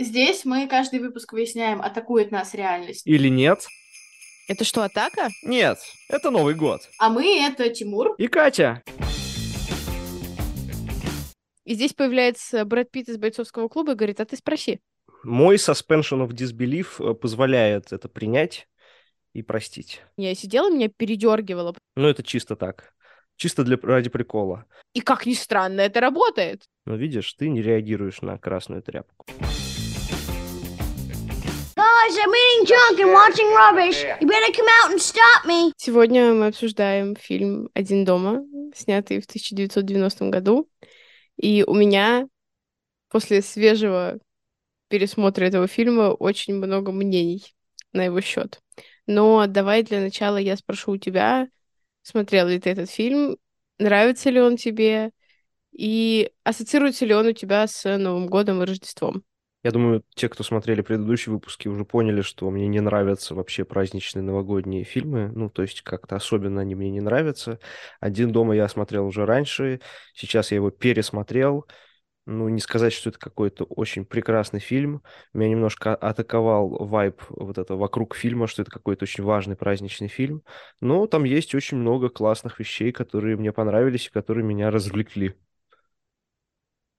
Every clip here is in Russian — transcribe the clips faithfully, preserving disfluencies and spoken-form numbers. Здесь мы каждый выпуск выясняем, атакует нас реальность или нет. Это что, атака? Нет, это Новый год. А мы — это Тимур и Катя. И здесь появляется Брэд Питт из бойцовского клуба и говорит: а ты спроси. Мой suspension of disbelief позволяет это принять и простить. Я сидела, меня передергивало. Ну, это чисто так. Чисто для, ради прикола. И, как ни странно, это работает. Ну, видишь, ты не реагируешь на красную тряпку. Сегодня мы обсуждаем фильм «Один дома», снятый в тысяча девятьсот девяностом году. И у меня после свежего пересмотра этого фильма очень много мнений на его счет. Но давай для начала я спрошу у тебя... Смотрел ли ты этот фильм? Нравится ли он тебе? И ассоциируется ли он у тебя с Новым годом и Рождеством? Я думаю, те, кто смотрели предыдущие выпуски, уже поняли, что мне не нравятся вообще праздничные новогодние фильмы. Ну, то есть как-то особенно они мне не нравятся. «Один дома» я смотрел уже раньше. Сейчас я его пересмотрел. Ну, не сказать, что это какой-то очень прекрасный фильм. Меня немножко атаковал вайб вот это вокруг фильма, что это какой-то очень важный праздничный фильм. Но там есть очень много классных вещей, которые мне понравились и которые меня развлекли.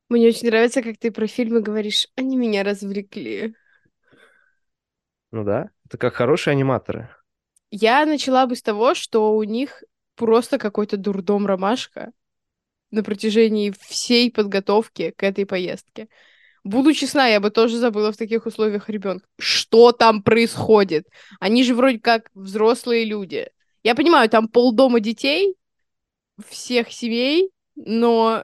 Мне очень нравится, как ты про фильмы говоришь: они меня развлекли. Ну да, это как хорошие аниматоры. Я начала бы с того, что у них просто какой-то дурдом ромашка на протяжении всей подготовки к этой поездке. Буду честна, я бы тоже забыла в таких условиях ребенка. Что там происходит? Они же вроде как взрослые люди. Я понимаю, там полдома детей, всех семей, но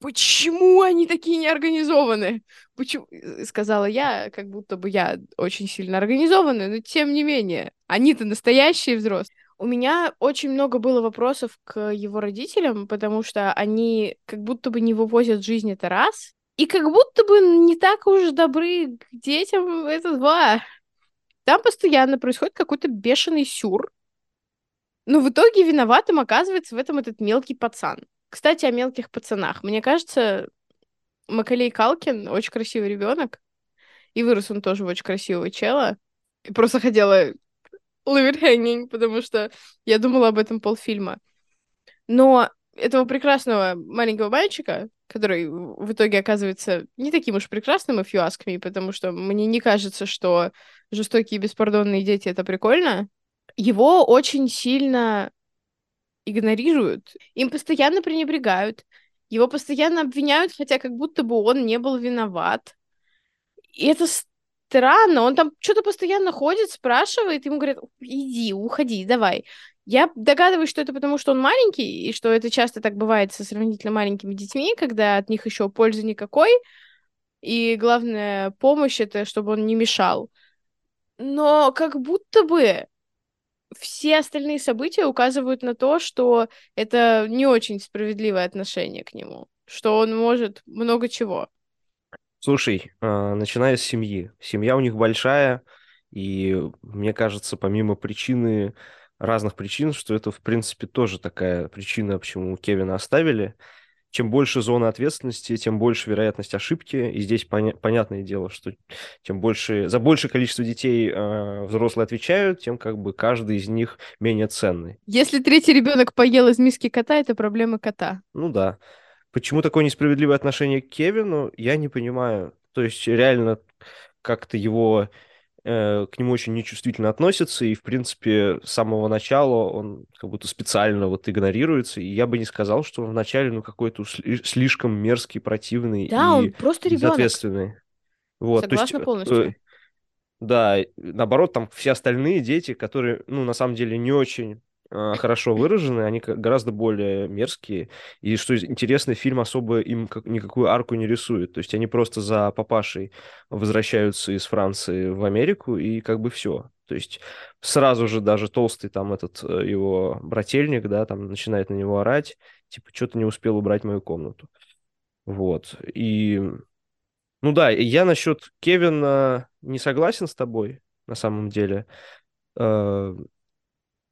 почему они такие неорганизованные? Почему? Сказала я, как будто бы я очень сильно организованная, но тем не менее, они-то настоящие взрослые. У меня очень много было вопросов к его родителям, потому что они как будто бы не вывозят жизнь, это раз, и как будто бы не так уж добры к детям, это два. Там постоянно происходит какой-то бешеный сюр, но в итоге виноватым оказывается в этом этот мелкий пацан. Кстати, о мелких пацанах. Мне кажется, Маколей Калкин очень красивый ребенок, и вырос он тоже в очень красивого чела. И просто хотела... Leave it hanging, потому что я думала об этом полфильма. Но этого прекрасного маленького мальчика, который в итоге оказывается не таким уж прекрасным, if you ask me, потому что мне не кажется, что жестокие беспардонные дети — это прикольно, его очень сильно игнорируют. Им постоянно пренебрегают, его постоянно обвиняют, хотя как будто бы он не был виноват. И это странно. Странно, он там что-то постоянно ходит, спрашивает, ему говорят: иди, уходи, давай. Я догадываюсь, что это потому, что он маленький, и что это часто так бывает со сравнительно маленькими детьми, когда от них еще пользы никакой, и главная помощь — это чтобы он не мешал. Но как будто бы все остальные события указывают на то, что это не очень справедливое отношение к нему, что он может много чего. Слушай, начиная с семьи. Семья у них большая, и мне кажется, помимо причины, разных причин, что это, в принципе, тоже такая причина, почему Кевина оставили. Чем больше зоны ответственности, тем больше вероятность ошибки. И здесь поня- понятное дело, что тем больше, за большее количество детей э, взрослые отвечают, тем как бы каждый из них менее ценный. Если третий ребенок поел из миски кота, это проблема кота. Ну да. Почему такое несправедливое отношение к Кевину, я не понимаю. То есть реально как-то его, э, к нему очень нечувствительно относятся, и, в принципе, с самого начала он как будто специально вот игнорируется, и я бы не сказал, что он вначале ну, какой-то слишком мерзкий, противный, да, и он просто безответственный. Вот, согласна, то есть, полностью. Э, да, наоборот, там все остальные дети, которые, ну, на самом деле, не очень... хорошо выражены, они гораздо более мерзкие, и, что интересно, фильм особо им никакую арку не рисует, то есть они просто за папашей возвращаются из Франции в Америку, и как бы все. То есть сразу же даже толстый там этот его брательник, да, там начинает на него орать, типа, что ты не успел убрать мою комнату. Вот, и... Ну да, я насчет Кевина не согласен с тобой, на самом деле.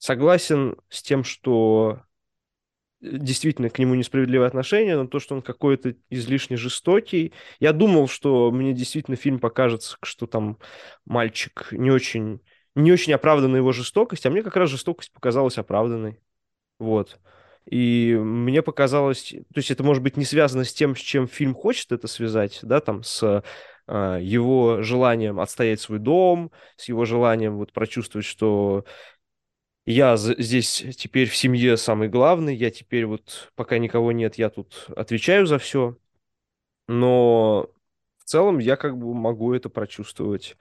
Согласен с тем, что действительно к нему несправедливое отношение, но то, что он какой-то излишне жестокий. Я думал, что мне действительно фильм покажется, что там мальчик не очень, не очень оправдана его жестокость, а мне как раз жестокость показалась оправданной. Вот. И мне показалось... То есть это, может быть, не связано с тем, с чем фильм хочет это связать, да, там, с э, его желанием отстоять свой дом, с его желанием вот прочувствовать, что я здесь теперь в семье самый главный, я теперь вот, пока никого нет, я тут отвечаю за все. Но в целом я как бы могу это прочувствовать.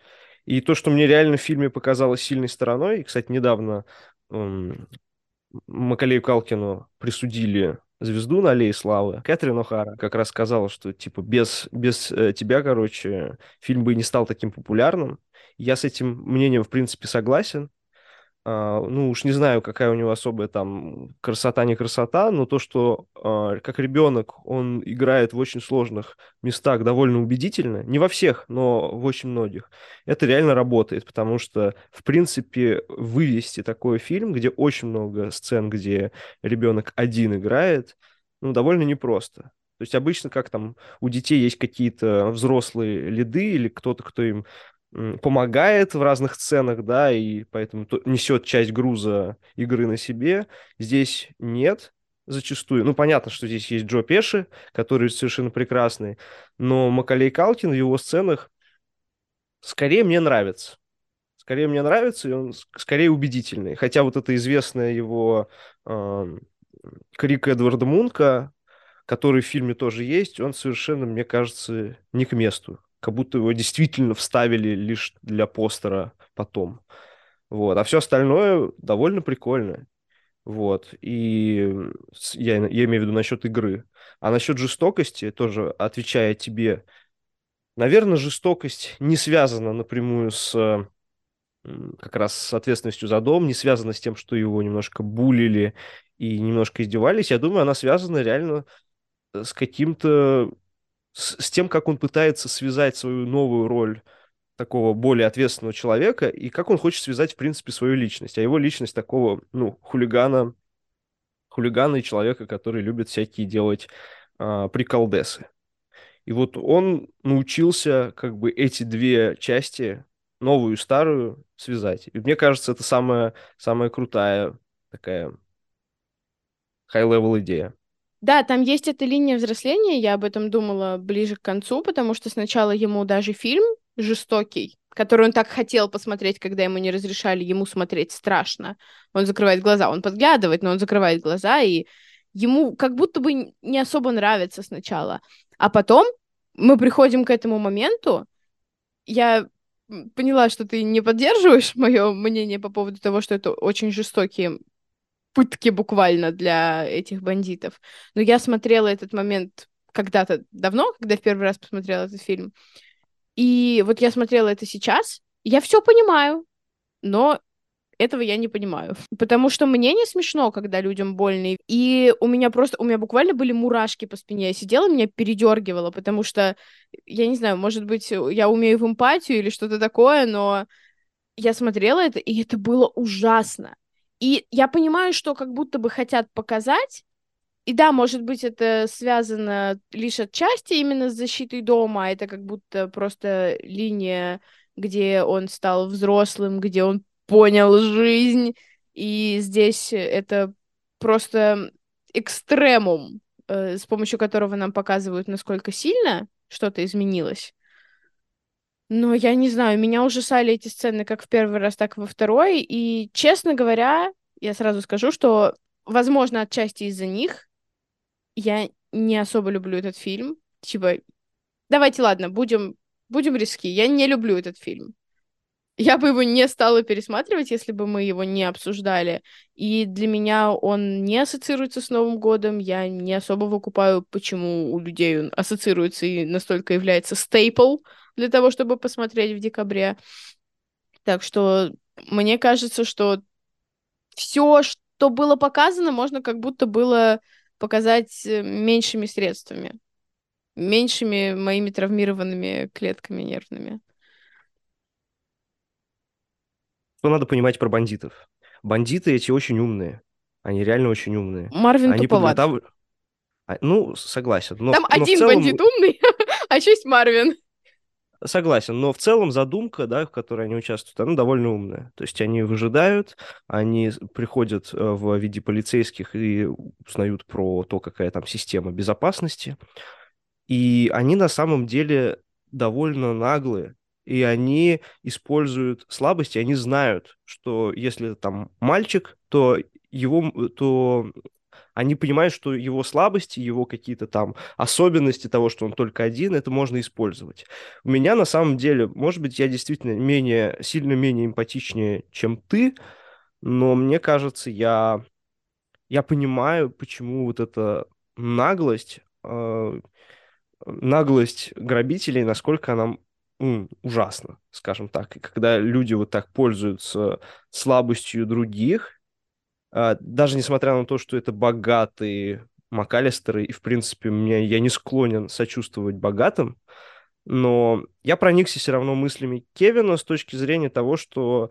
И то, что мне реально в фильме показалось сильной стороной, и, кстати, недавно... Эм, Маколею Калкину присудили звезду на Аллее славы. Кэтрин О'Хара как раз сказала, что типа без, без тебя, короче, фильм бы не стал таким популярным. Я с этим мнением, в принципе, согласен. Ну, уж не знаю, какая у него особая там красота, не красота, но то, что как ребенок он играет в очень сложных местах довольно убедительно, не во всех, но в очень многих, это реально работает, потому что, в принципе, вывести такой фильм, где очень много сцен, где ребенок один играет, ну, довольно непросто. То есть обычно как там у детей есть какие-то взрослые лиды или кто-то, кто им помогает в разных сценах, да, и поэтому несет часть груза игры на себе. Здесь нет зачастую. Ну, понятно, что здесь есть Джо Пеши, который совершенно прекрасный, но Маколей Калкин в его сценах скорее мне нравится. Скорее мне нравится, и он скорее убедительный. Хотя вот это известное его э, крик Эдварда Мунка, который в фильме тоже есть, он совершенно, мне кажется, не к месту. Как будто его действительно вставили лишь для постера потом. Вот. А все остальное довольно прикольно. Вот. И я, я имею в виду насчет игры. А насчет жестокости, тоже отвечая тебе, наверное, жестокость не связана напрямую с как раз с ответственностью за дом, не связана с тем, что его немножко булили и немножко издевались. Я думаю, она связана реально с каким-то... с тем, как он пытается связать свою новую роль такого более ответственного человека, и как он хочет связать, в принципе, свою личность. А его личность такого, ну, хулигана, хулигана и человека, который любит всякие делать а, приколдесы. И вот он научился как бы эти две части, новую и старую, связать. И мне кажется, это самая, самая крутая такая high-level идея. Да, там есть эта линия взросления, я об этом думала ближе к концу, потому что сначала ему даже фильм жестокий, который он так хотел посмотреть, когда ему не разрешали ему смотреть страшно. Он закрывает глаза, он подглядывает, но он закрывает глаза, и ему как будто бы не особо нравится сначала. А потом мы приходим к этому моменту, я поняла, что ты не поддерживаешь мое мнение по поводу того, что это очень жестокие пытки буквально для этих бандитов. Но я смотрела этот момент когда-то давно, когда в первый раз посмотрела этот фильм. И вот я смотрела это сейчас, я все понимаю, но этого я не понимаю. Потому что мне не смешно, когда людям больно. И у меня просто, у меня буквально были мурашки по спине. Я сидела, меня передергивало, потому что, я не знаю, может быть, я умею в эмпатию или что-то такое, но я смотрела это, и это было ужасно. И я понимаю, что как будто бы хотят показать, и да, может быть, это связано лишь отчасти именно с защитой дома, это как будто просто линия, где он стал взрослым, где он понял жизнь, и здесь это просто экстремум, с помощью которого нам показывают, насколько сильно что-то изменилось. Но я не знаю, меня ужасали эти сцены как в первый раз, так и во второй. И, честно говоря, я сразу скажу, что, возможно, отчасти из-за них я не особо люблю этот фильм. Типа, давайте, ладно, будем, будем риски. Я не люблю этот фильм. Я бы его не стала пересматривать, если бы мы его не обсуждали. И для меня он не ассоциируется с Новым годом. Я не особо выкупаю, почему у людей он ассоциируется и настолько является стейпл для того, чтобы посмотреть в декабре. Так что мне кажется, что все, что было показано, можно как будто было показать меньшими средствами. Меньшими моими травмированными клетками нервными. Что надо понимать про бандитов? Бандиты эти очень умные. Они реально очень умные. Марвин они туповат. Подготав... Ну, согласен. Но, Там но один в целом... бандит умный, а еще есть Марвин. Согласен, но в целом задумка, да, в которой они участвуют, она довольно умная. То есть они выжидают, они приходят в виде полицейских и узнают про то, какая там система безопасности. И они на самом деле довольно наглые. И они используют слабости, они знают, что если там мальчик, то его, то они понимают, что его слабости, его какие-то там особенности того, что он только один, это можно использовать. У меня на самом деле, может быть, я действительно менее, сильно менее эмпатичнее, чем ты, но мне кажется, я, я понимаю, почему вот эта наглость, э, наглость грабителей, насколько она... ужасно, скажем так. И когда люди вот так пользуются слабостью других, даже несмотря на то, что это богатые Макалестеры, и, в принципе, меня, я не склонен сочувствовать богатым, но я проникся все равно мыслями Кевина с точки зрения того, что,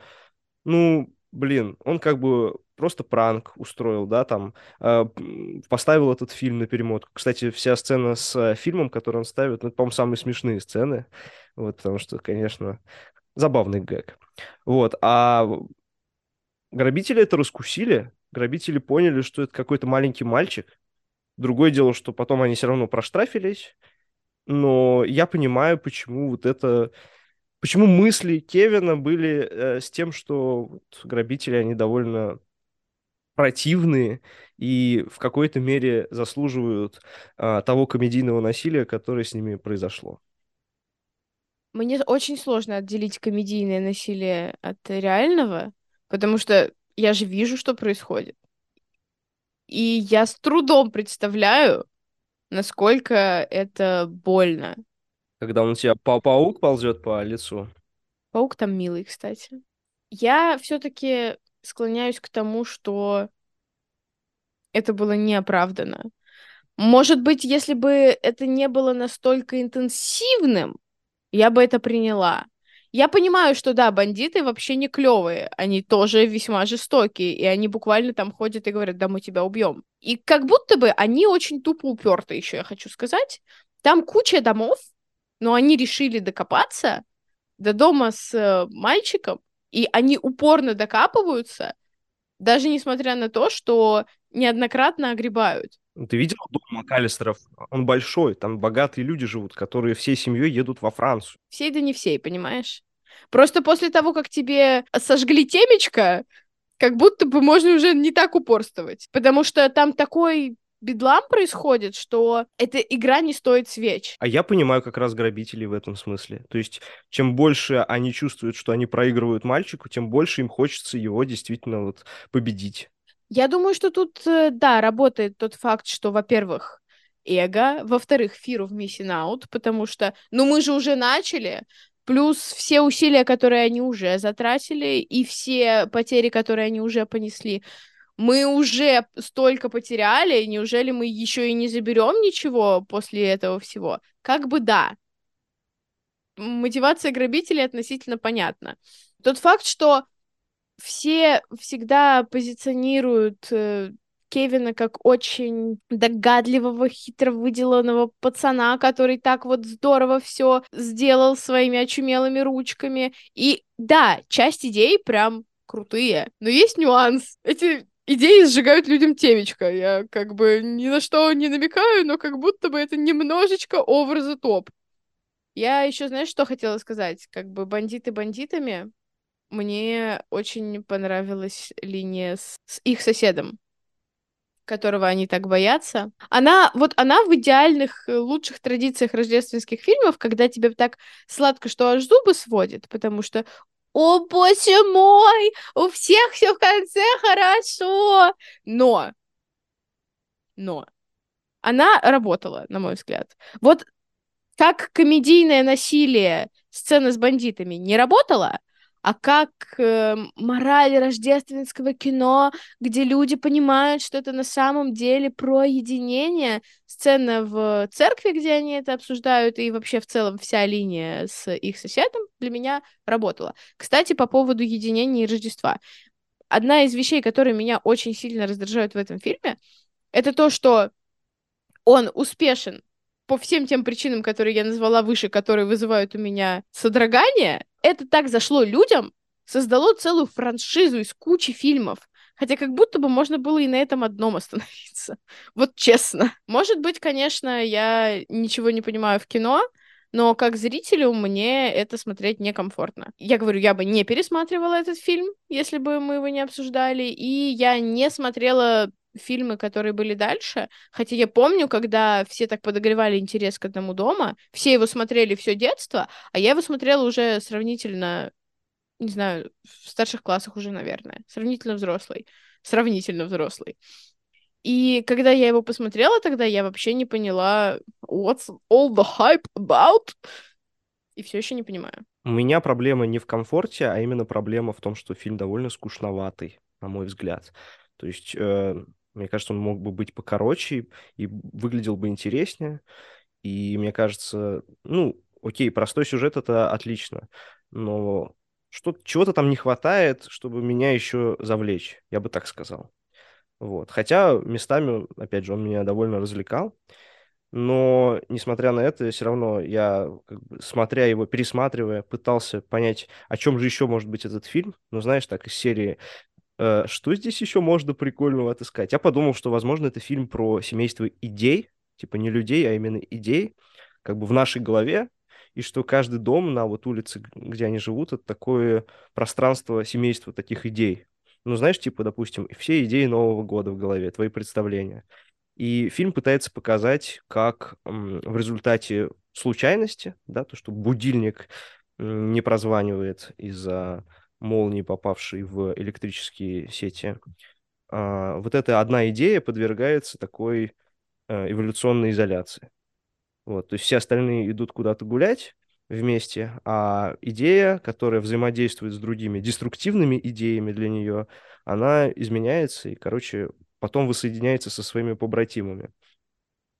ну, блин, он как бы просто пранк устроил, да, там, поставил этот фильм на перемотку. Кстати, вся сцена с фильмом, который он ставит, ну, это, по-моему, самые смешные сцены, вот, потому что, конечно, забавный гэг. Вот, а грабители это раскусили, грабители поняли, что это какой-то маленький мальчик. Другое дело, что потом они все равно проштрафились, но я понимаю, почему вот это... Почему мысли Кевина были э, с тем, что вот, грабители, они довольно противные и в какой-то мере заслуживают э, того комедийного насилия, которое с ними произошло? Мне очень сложно отделить комедийное насилие от реального, потому что я же вижу, что происходит. И я с трудом представляю, насколько это больно. Когда он у тебя па- паук ползет по лицу. Паук там милый, кстати. Я все-таки склоняюсь к тому, что это было неоправданно. Может быть, если бы это не было настолько интенсивным, я бы это приняла. Я понимаю, что да, бандиты вообще не клевые, они тоже весьма жестокие, и они буквально там ходят и говорят, да, мы тебя убьем. И как будто бы они очень тупо уперты еще, я хочу сказать. Там куча домов, но они решили докопаться до дома с мальчиком, и они упорно докапываются, даже несмотря на то, что неоднократно огребают. Ты видел дом Макалестеров? Он большой, там богатые люди живут, которые всей семьей едут во Францию. Всей да не всей, понимаешь? Просто после того, как тебе сожгли темечко, как будто бы можно уже не так упорствовать, потому что там такой... бедлам происходит, что эта игра не стоит свеч. А я понимаю как раз грабителей в этом смысле. То есть, чем больше они чувствуют, что они проигрывают мальчику, тем больше им хочется его действительно вот победить. Я думаю, что тут, да, работает тот факт, что, во-первых, эго, во-вторых, fear of missing out, потому что, ну, мы же уже начали, плюс все усилия, которые они уже затратили, и все потери, которые они уже понесли, мы уже столько потеряли, неужели мы еще и не заберем ничего после этого всего? Как бы да. Мотивация грабителей относительно понятна. Тот факт, что все всегда позиционируют э, Кевина как очень догадливого, хитро выделанного пацана, который так вот здорово все сделал своими очумелыми ручками. И да, часть идей прям крутые, но есть нюанс. Эти... идеи сжигают людям темечко. Я как бы ни на что не намекаю, но как будто бы это немножечко over the top. Я еще, знаешь, что хотела сказать? Как бы бандиты бандитами. Мне очень понравилась линия с, с их соседом, которого они так боятся. Она, вот она в идеальных, лучших традициях рождественских фильмов, когда тебе так сладко, что аж зубы сводит, потому что «О, боже мой! У всех все в конце хорошо!» Но, но она работала, на мой взгляд. Вот как комедийное насилие, сцена с бандитами не работала, а как э, мораль рождественского кино, где люди понимают, что это на самом деле про единение, сцена в церкви, где они это обсуждают, и вообще в целом вся линия с их соседом для меня работала. Кстати, по поводу единения и Рождества. одна из вещей, которые меня очень сильно раздражают в этом фильме, это то, что он успешен по всем тем причинам, которые я назвала выше, которые вызывают у меня содрогание. Это так зашло людям, создало целую франшизу из кучи фильмов. Хотя как будто бы можно было и на этом одном остановиться. Вот честно. Может быть, конечно, я ничего не понимаю в кино, но как зрителю мне это смотреть некомфортно. Я говорю, я бы не пересматривала этот фильм, если бы мы его не обсуждали, и я не смотрела фильмы, которые были дальше. Хотя я помню, когда все так подогревали интерес к «Одному дома», все его смотрели все детство, а я его смотрела уже сравнительно... не знаю, в старших классах уже, наверное, сравнительно взрослый, сравнительно взрослый. И когда я его посмотрела, тогда я вообще не поняла what's all the hype about, и все еще не понимаю. У меня проблема не в комфорте, а именно проблема в том, что фильм довольно скучноватый, на мой взгляд. То есть, э, мне кажется, он мог бы быть покороче и выглядел бы интереснее. И мне кажется, ну, окей, простой сюжет — это отлично, но... Что, чего-то там не хватает, чтобы меня еще завлечь, я бы так сказал. Вот. Хотя местами, опять же, он меня довольно развлекал, но, несмотря на это, все равно я, как бы, смотря его, пересматривая, пытался понять, о чем же еще может быть этот фильм. Ну, знаешь, так, из серии э, «Что здесь еще можно прикольного отыскать?» Я подумал, что, возможно, это фильм про семейство идей, типа не людей, а именно идей, как бы в нашей голове, и что каждый дом на вот улице, где они живут, это такое пространство семейства таких идей. Ну, знаешь, типа, допустим, все идеи Нового года в голове, твои представления. И фильм пытается показать, как м, в результате случайности, да, то, что будильник м, не прозванивает из-за молнии, попавшей в электрические сети, а, вот эта одна идея подвергается такой а, эволюционной изоляции. Вот, то есть все остальные идут куда-то гулять вместе, а идея, которая взаимодействует с другими деструктивными идеями для нее, она изменяется и, короче, потом воссоединяется со своими побратимами.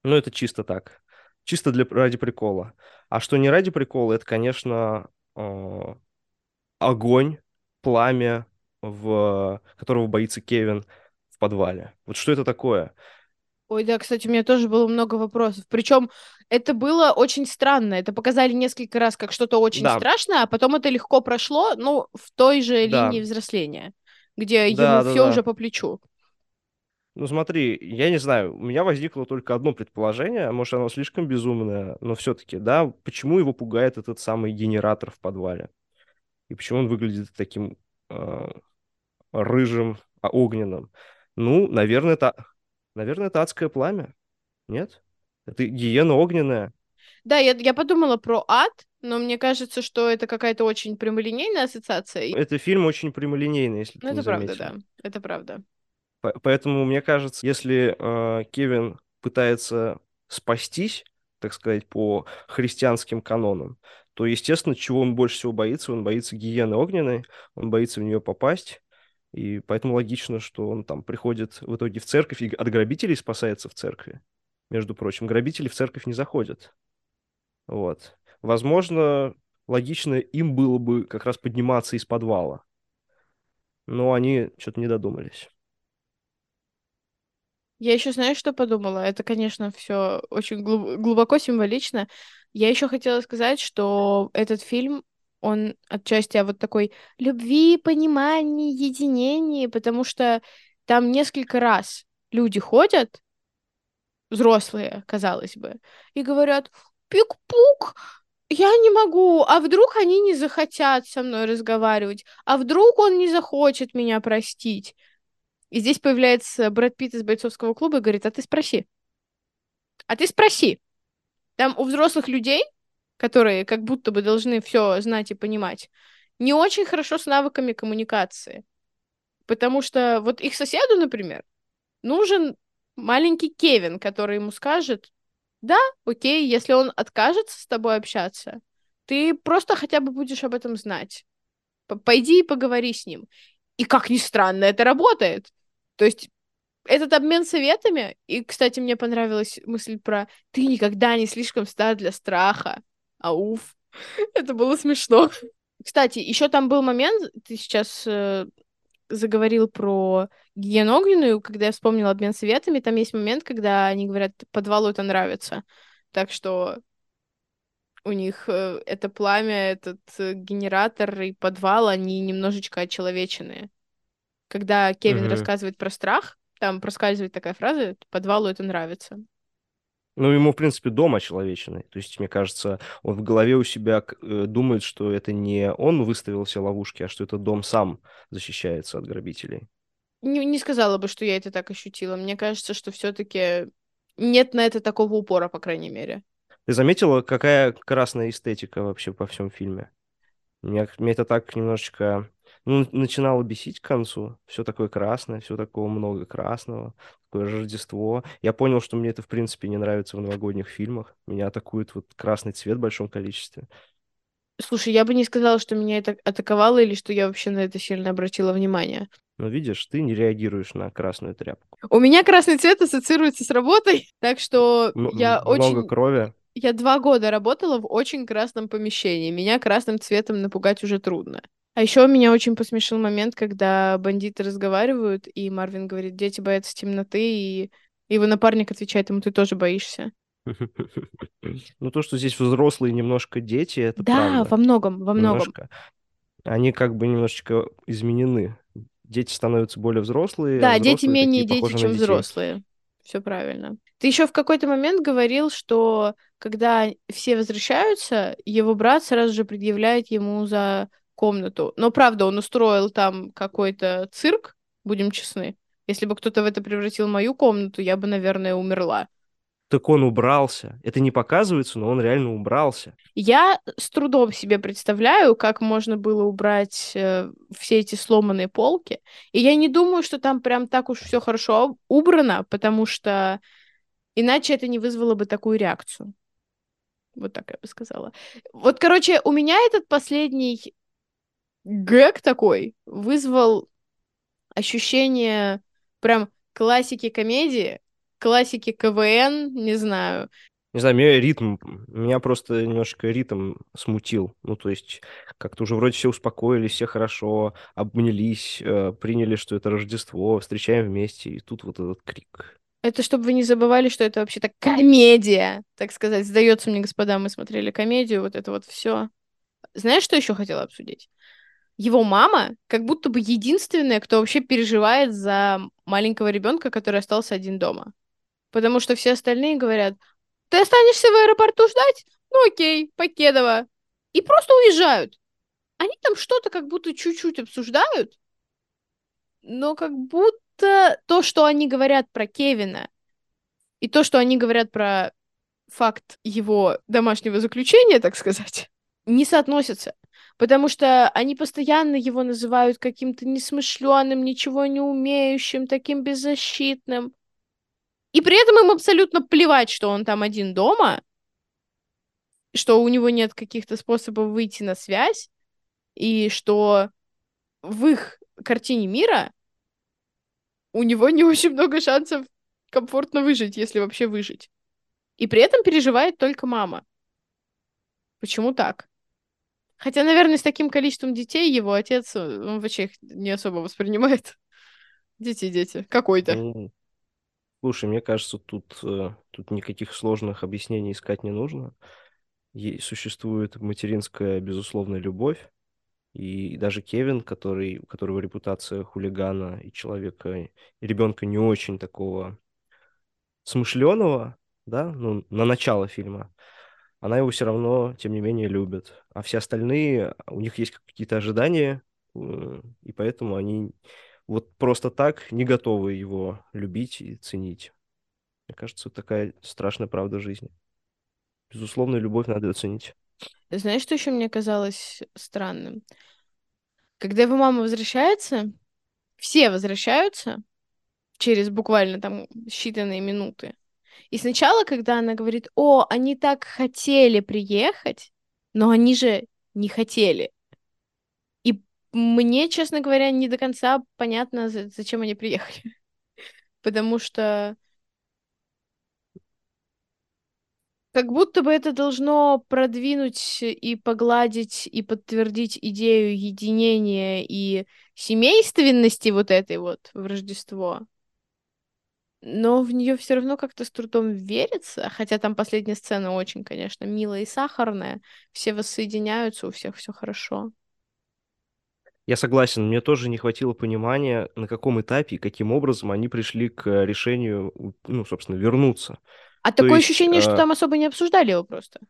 Ну, это чисто так. Чисто для, ради прикола. А что не ради прикола, это, конечно, э, огонь, пламя, в, которого боится Кевин в подвале. Вот что это такое? Ой, да, кстати, у меня тоже было много вопросов. Причем это было очень странно. Это показали несколько раз как что-то очень да. страшное, а потом это легко прошло, ну, в той же да. линии взросления, где да, ему да, все да. уже по плечу. Ну, смотри, я не знаю, у меня возникло только одно предположение, может, оно слишком безумное, но все-таки, да, почему его пугает этот самый генератор в подвале? И почему он выглядит таким э, рыжим, огненным? Ну, наверное, это... Наверное, это адское пламя, нет? Это гиена огненная. Да, я, я подумала про ад, но мне кажется, что это какая-то очень прямолинейная ассоциация. Это фильм очень прямолинейный, если ну, ты не заметил. Это правда, да, это правда. По- поэтому, мне кажется, если э, Кевин пытается спастись, так сказать, по христианским канонам, то, естественно, чего он больше всего боится? Он боится гиены огненной, он боится в нее попасть. И поэтому логично, что он там приходит в итоге в церковь и от грабителей спасается в церкви. Между прочим, грабители в церковь не заходят. Вот. Возможно, логично им было бы как раз подниматься из подвала. Но они что-то не додумались. Я еще, знаешь, что подумала? Это, конечно, все очень глубоко символично. Я еще хотела сказать, что этот фильм... он отчасти о вот такой любви, понимании, единении, потому что там несколько раз люди ходят, взрослые, казалось бы, и говорят: «Пик-пук, я не могу, а вдруг они не захотят со мной разговаривать, а вдруг он не захочет меня простить». И здесь появляется Брэд Питт из бойцовского клуба и говорит: «А ты спроси, а ты спроси». Там у взрослых людей, которые как будто бы должны все знать и понимать, не очень хорошо с навыками коммуникации. Потому что вот их соседу, например, нужен маленький Кевин, который ему скажет: да, окей, если он откажется с тобой общаться, ты просто хотя бы будешь об этом знать. Пойди и поговори с ним. И, как ни странно, это работает. То есть этот обмен советами, и, кстати, мне понравилась мысль про «ты никогда не слишком стар для страха». А уф, это было смешно. Кстати, еще там был момент, ты сейчас э, заговорил про гиену огненную, когда я вспомнила обмен советами, там есть момент, когда они говорят, подвалу это нравится. Так что у них это пламя, этот генератор и подвал, они немножечко очеловеченные. Когда Кевин mm-hmm. рассказывает про страх, там проскальзывает такая фраза, подвалу это нравится. Ну, ему, в принципе, дом очеловеченный. То есть, мне кажется, он в голове у себя думает, что это не он выставил все ловушки, а что это дом сам защищается от грабителей. Не, не сказала бы, что я это так ощутила. Мне кажется, что все-таки нет на это такого упора, по крайней мере. Ты заметила, какая красная эстетика вообще по всем фильме? Меня, меня это так немножечко... Ну, начинало бесить к концу. Все такое красное, все такого много красного. Такое Рождество. Я понял, что мне это, в принципе, не нравится в новогодних фильмах. Меня атакует вот красный цвет в большом количестве. Слушай, я бы не сказала, что меня это атаковало или что я вообще на это сильно обратила внимание. Ну, видишь, ты не реагируешь на красную тряпку. У меня красный цвет ассоциируется с работой, так что М- я много очень... Много крови. Я два года работала в очень красном помещении. Меня красным цветом напугать уже трудно. А еще меня очень посмешил момент, когда бандиты разговаривают, и Марвин говорит, дети боятся темноты, и его напарник отвечает ему, ты тоже боишься. Ну, то, что здесь взрослые немножко дети, это правда. Да, во многом, во многом. Они как бы немножечко изменены. Дети становятся более взрослые. Да, дети менее дети, чем взрослые. Все правильно. Ты еще в какой-то момент говорил, что когда все возвращаются, его брат сразу же предъявляет ему за... комнату. Но, правда, он устроил там какой-то цирк, будем честны. Если бы кто-то в это превратил мою комнату, я бы, наверное, умерла. Так он убрался. Это не показывается, но он реально убрался. Я с трудом себе представляю, как можно было убрать э, все эти сломанные полки. И я не думаю, что там прям так уж все хорошо убрано, потому что иначе это не вызвало бы такую реакцию. Вот так я бы сказала. Вот, короче, у меня этот последний... Гэг такой вызвал ощущение прям классики комедии, классики КВН, не знаю. Не знаю, меня ритм, меня просто немножко ритм смутил. Ну, то есть, как-то уже вроде все успокоились, все хорошо, обнялись, приняли, что это Рождество, встречаем вместе, и тут вот этот крик. Это чтобы вы не забывали, что это вообще-то комедия, так сказать. Сдается мне, господа, мы смотрели комедию, вот это вот все. Знаешь, что еще хотела обсудить? Его мама как будто бы единственная, кто вообще переживает за маленького ребенка, который остался один дома. Потому что все остальные говорят, ты останешься в аэропорту ждать? Ну окей, покедово. И просто уезжают. Они там что-то как будто чуть-чуть обсуждают, но как будто то, что они говорят про Кевина, и то, что они говорят про факт его домашнего заключения, так сказать, не соотносятся. Потому что они постоянно его называют каким-то несмышленым, ничего не умеющим, таким беззащитным. И при этом им абсолютно плевать, что он там один дома, что у него нет каких-то способов выйти на связь, и что в их картине мира у него не очень много шансов комфортно выжить, если вообще выжить. И при этом переживает только мама. Почему так? Хотя, наверное, с таким количеством детей его отец, он вообще их не особо воспринимает. Дети, дети. Какой-то. Слушай, мне кажется, тут, тут никаких сложных объяснений искать не нужно. Ей существует материнская безусловная любовь. И даже Кевин, который, у которого репутация хулигана и человека, и ребенка не очень такого смышленого, да, ну, на начало фильма, она его все равно, тем не менее, любит. А все остальные, у них есть какие-то ожидания, и поэтому они вот просто так не готовы его любить и ценить. Мне кажется, такая страшная правда жизни. Безусловно, любовь надо ценить. Знаешь, что еще мне казалось странным? Когда его мама возвращается, все возвращаются через буквально там считанные минуты. И сначала, когда она говорит, о, они так хотели приехать, но они же не хотели. И мне, честно говоря, не до конца понятно, зачем они приехали. Потому что Как будто бы это должно продвинуть и погладить, и подтвердить идею единения и семейственности вот этой вот в Рождество. Но в нее все равно как-то с трудом верится, хотя там последняя сцена очень, конечно, милая и сахарная. Все воссоединяются, у всех все хорошо. Я согласен, мне тоже не хватило понимания, на каком этапе и каким образом они пришли к решению, ну, собственно, вернуться. А такое ощущение, что там особо не обсуждали его просто.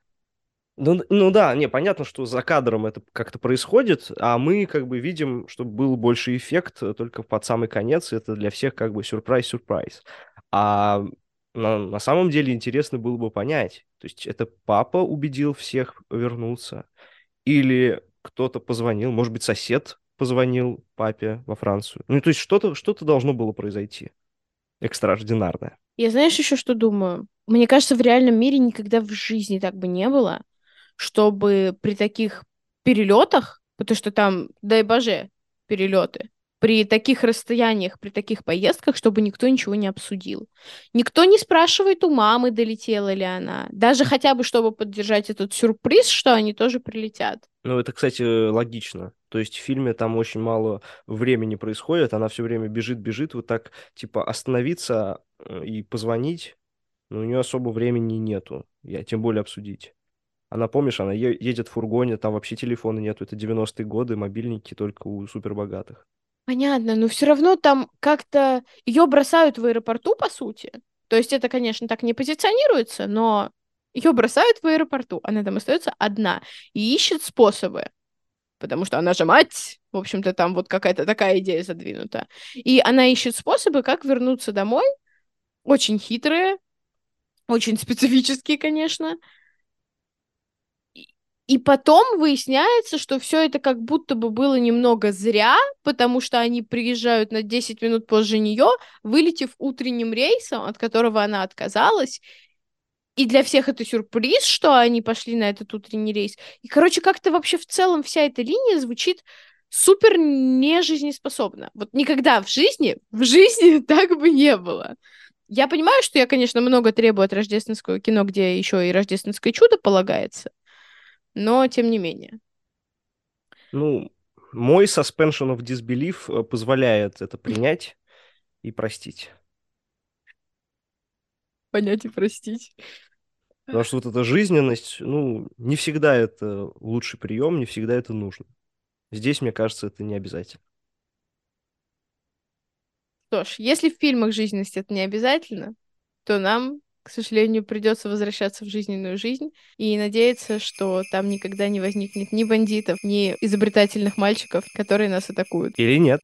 Ну, ну да, не, понятно, что за кадром это как-то происходит, а мы как бы видим, что был больше эффект только под самый конец, это для всех как бы сюрприз-сюрприз. А на, на самом деле интересно было бы понять, то есть это папа убедил всех вернуться, или кто-то позвонил, может быть, сосед позвонил папе во Францию. Ну, то есть что-то, что-то должно было произойти экстраординарное. Я знаешь еще что думаю? Мне кажется, в реальном мире никогда в жизни так бы не было, чтобы при таких перелетах, потому что там, дай боже, перелеты, при таких расстояниях, при таких поездках, чтобы никто ничего не обсудил. Никто не спрашивает у мамы, долетела ли она. Даже хотя бы, чтобы поддержать этот сюрприз, что они тоже прилетят. Ну, это, кстати, логично. То есть в фильме там очень мало времени происходит, она все время бежит-бежит, вот так, типа, остановиться и позвонить, но у нее особо времени нету, я тем более обсудить. Она, помнишь, она е- едет в фургоне, там вообще телефона нету, это девяностые годы, мобильники только у супербогатых. Понятно, но все равно там как-то ее бросают в аэропорту, по сути. То есть это, конечно, так не позиционируется, но ее бросают в аэропорту. Она там остается одна и ищет способы, потому что она же мать. В общем-то, там вот какая-то такая идея задвинута. И она ищет способы, как вернуться домой. Очень хитрые, очень специфические, конечно. И потом выясняется, что все это как будто бы было немного зря, потому что они приезжают на десять минут позже нее, вылетев утренним рейсом, от которого она отказалась. И для всех это сюрприз, что они пошли на этот утренний рейс. И, короче, как-то вообще в целом вся эта линия звучит супер нежизнеспособно. Вот никогда в жизни, в жизни так бы не было. Я понимаю, что я, конечно, много требую от рождественского кино, где еще и рождественское чудо полагается. Но, тем не менее. Ну, мой suspension of disbelief позволяет это принять и простить. Понять и простить. Потому что вот эта жизненность, ну, не всегда это лучший прием, не всегда это нужно. Здесь, мне кажется, это не обязательно. Что ж, если в фильмах жизненность это не обязательно, то нам... К сожалению, придется возвращаться в жизненную жизнь и надеяться, что там никогда не возникнет ни бандитов, ни изобретательных мальчиков, которые нас атакуют. Или нет.